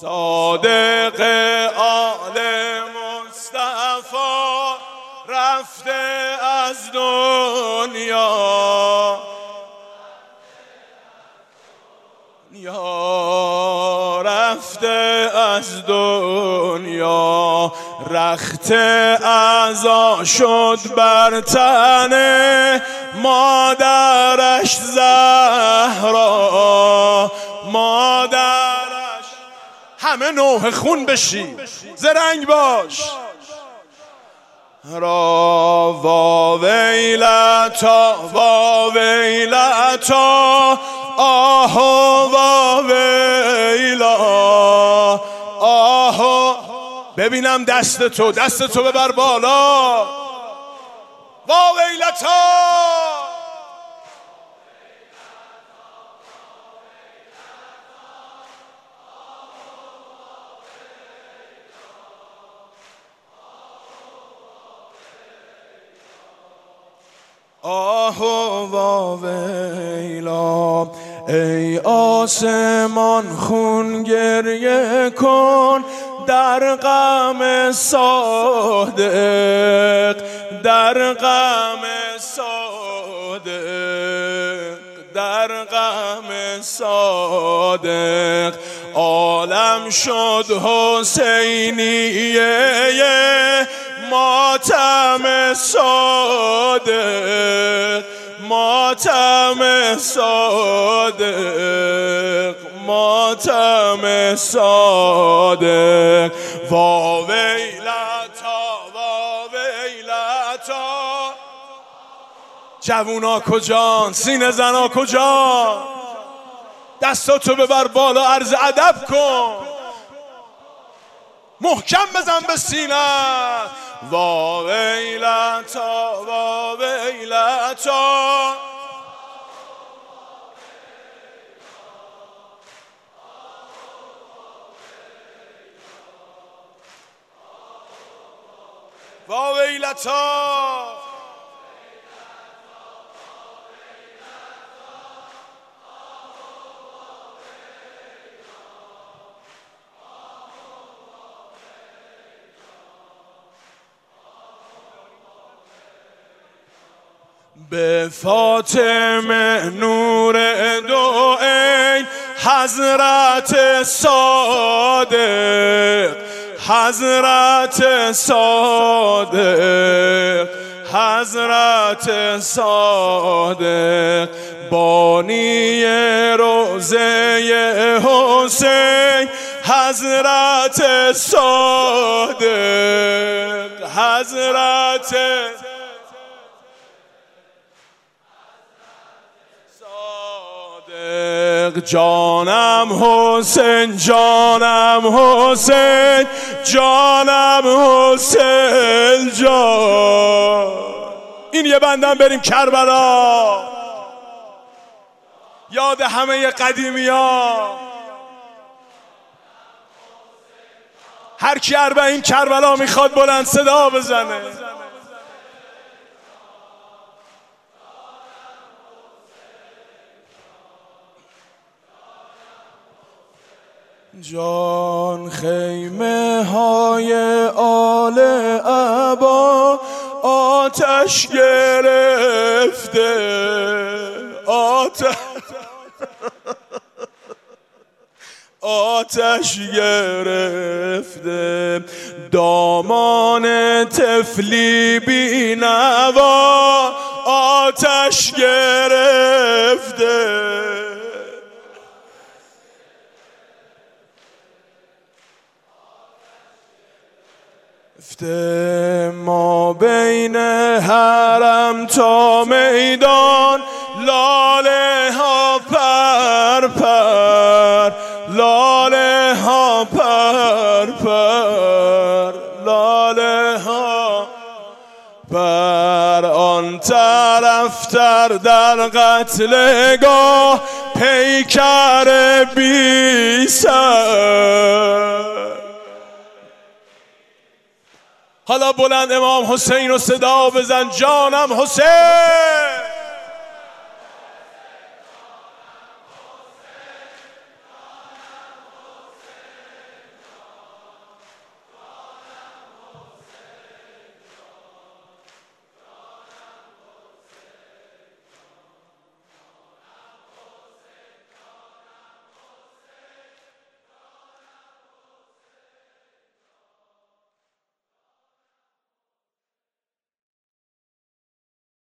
صادق آل مصطفی رفته از دنیا، رفته از دنیا، رخته عزا شد بر تن مادرش زهرا. مادرش همه نوحه خون بشی، زرنگ باش. را وا ویلتا، وا ویلتا، آه وا ویلا، آه. ببینم دست تو، دست تو ببر بالا. وا ویلتا، آه و ویلا. ای آسمان خون گریه کن در غم صادق، در غم صادق، در غم صادق. عالم شد حسینیه ماتم صادق، ماتم صادق، ماتم صادق. وا ویلتا، وا ویلتا. جوونا کجان؟ سینه زنا کجان؟ دستاتو ببر بالا، عرض ادب کن، محکم بزن به سینه‌ت. وا ویلتا، وا ویلتا، وا ویلتا. به فاطمه نور دو عین حضرت صادق، حضرت صادق، حضرت صادق. بانی روزه حسین حضرت صادق، حضرت جانم حسین، جانم حسین، جانم حسین جان. این یه بندم بریم کربلا، یاد همه قدیمیان. هر کی اربعین کربلا میخواد بلند صدا بزنه. جان خیمه های آل عبا آتش گرفته، آتش گرفته. دامان طفلی بینوا آتش گرفته. ما بین حرم تا میدان لاله ها پر پر، لاله ها پر پر، لاله ها پر. آن طرفتر در قتلگاه پیکر بی سر. حالا بلند امام حسین رو صدا بزن. جانم حسین.